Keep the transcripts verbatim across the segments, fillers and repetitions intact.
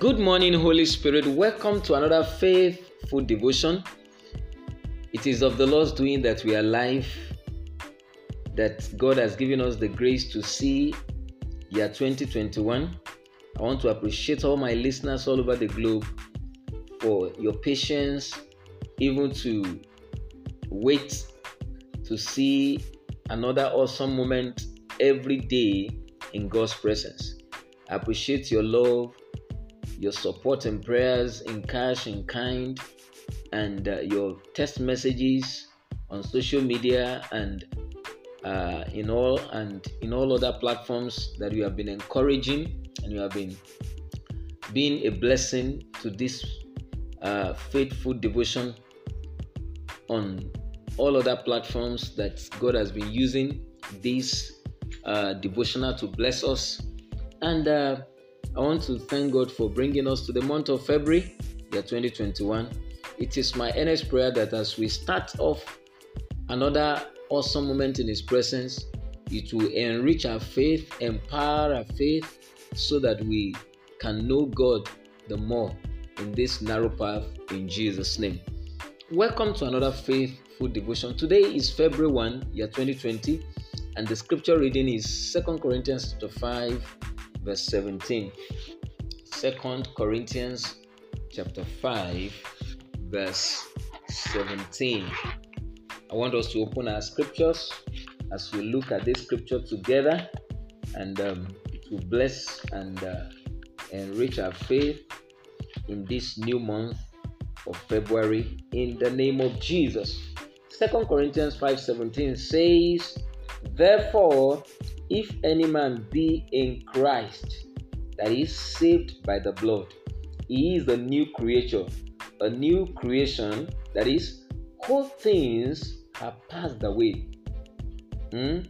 Good morning, Holy Spirit. Welcome to another faithful devotion. It is of the Lord's doing that we are alive, that God has given us the grace to see year twenty twenty-one. I want to appreciate all my listeners all over the globe for your patience, even to wait to see another awesome moment every day in God's presence. I appreciate your love, your support and prayers in cash, in kind, and uh, your text messages on social media and uh, in all and in all other platforms that you have been encouraging, and you have been being a blessing to this uh, faithful devotion on all other platforms that God has been using this uh, devotional to bless us. And uh, I want to thank God for bringing us to the month of February, year twenty twenty-one. It is my earnest prayer that as we start off another awesome moment in His presence, it will enrich our faith, empower our faith, so that we can know God the more in this narrow path, in Jesus' name. Welcome to another faithful devotion. Today is February first, year twenty twenty, and the scripture reading is Second Corinthians chapter five. Verse seventeen. Second Corinthians chapter five, verse seventeen. I want us to open our scriptures as we look at this scripture together, and um, to bless and uh, enrich our faith in this new month of February, in the name of Jesus. Second Corinthians five seventeen says, "Therefore, if any man be in Christ, that is saved by the blood, he is a new creature, a new creation, that is, all things are passed away." Hmm?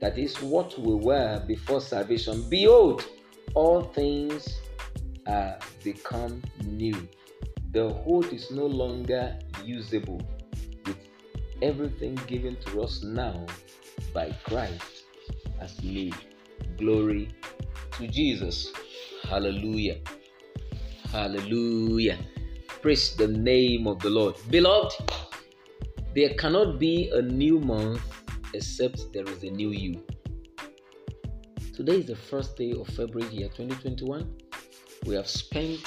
That is what we were before salvation. "Behold, all things are become new." The old is no longer usable. It's everything given to us now by Christ as new. Glory to Jesus. Hallelujah. Hallelujah. Praise the name of the Lord. Beloved, there cannot be a new month except there is a new you. Today is the first day of February year twenty twenty-one. We have spent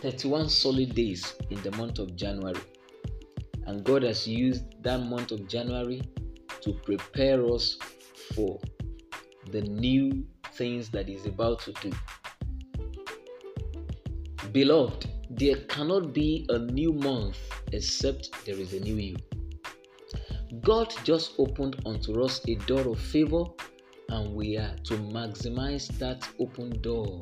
thirty-one solid days in the month of January. And God has used that month of January to prepare us for the new things that He's about to do. Beloved, there cannot be a new month except there is a new you. God just opened unto us a door of favor, and we are to maximize that open door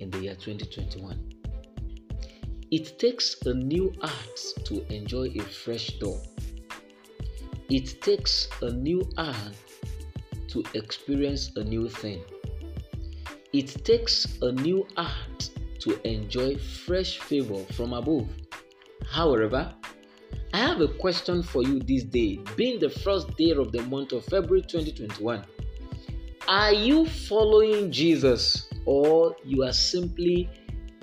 in the year twenty twenty-one. It takes a new heart to enjoy a fresh door. It takes a new heart to experience a new thing. It takes a new heart to enjoy fresh favor from above. However, I have a question for you this day, being the first day of the month of February twenty twenty-one. Are you following Jesus, or you are simply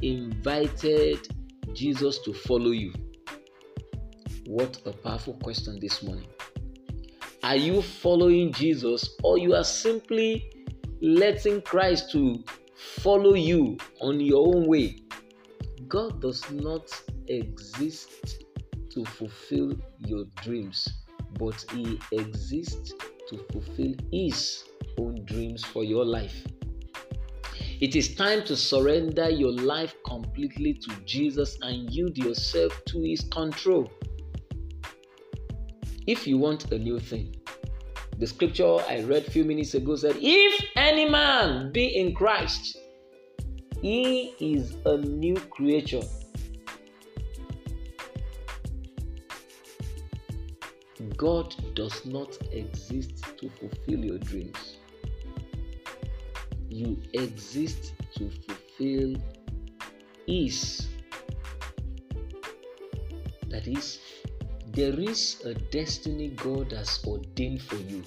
invited Jesus to follow you? What a powerful question this morning. Are you following Jesus, or you are simply letting Christ to follow you on your own way? God does not exist to fulfill your dreams, but He exists to fulfill His own dreams for your life. It is time to surrender your life completely to Jesus and yield yourself to His control. If you want a new thing, the scripture I read a few minutes ago said, "If any man be in Christ, he is a new creature." God does not exist to fulfill your dreams. You exist to fulfill His. That is, there is a destiny God has ordained for you.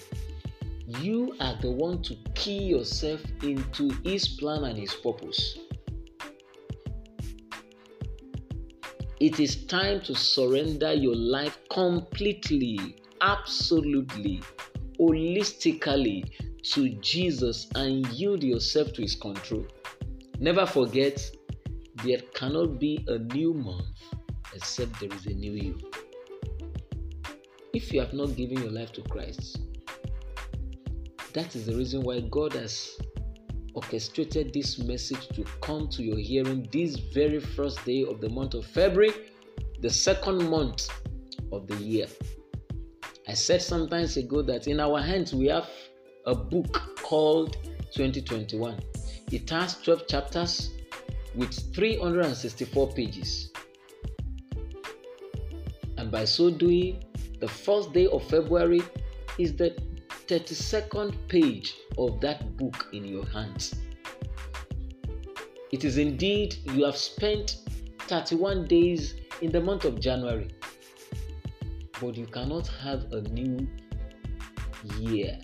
you are the one to key yourself into His plan and His purpose. It is time to surrender your life completely, absolutely, holistically to Jesus and yield yourself to His control. Never forget, there cannot be a new month except there is a new you. If you have not given your life to Christ, that is the reason why God has orchestrated this message to come to your hearing this very first day of the month of February, the second month of the year. I said some time ago that in our hands we have a book called twenty twenty-one. It has twelve chapters with three hundred sixty-four pages. And by so doing, the first day of February is the thirty-second page of that book in your hands. It is indeed you have spent thirty-one days in the month of January, but you cannot have a new year,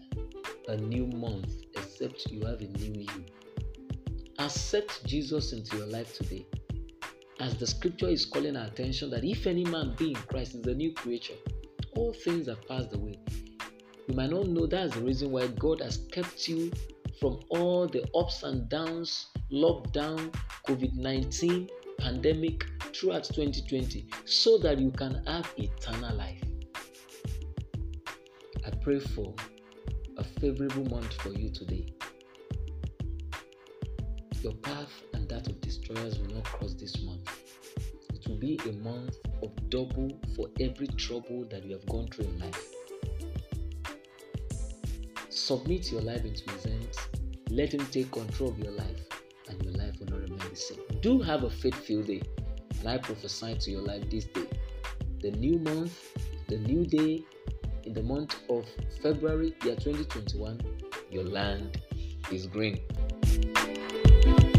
a new month, except you have a new you. Accept Jesus into your life today. As the scripture is calling our attention that if any man be in Christ, is a new creature. All things have passed away. You might not know that's the reason why God has kept you from all the ups and downs, lockdown, covid nineteen, pandemic throughout twenty twenty, so that you can have eternal life. I pray for a favorable month for you today. Your path and that of destroyers will not cross this month. It will be a month of double for every trouble that you have gone through in life. Submit your life into His hands. Let Him take control of your life, and your life will not remain the same. Do have a faith-filled day, and I prophesy to your life this day. The new month, the new day, in the month of February, year twenty twenty-one, your land is green. Thank you.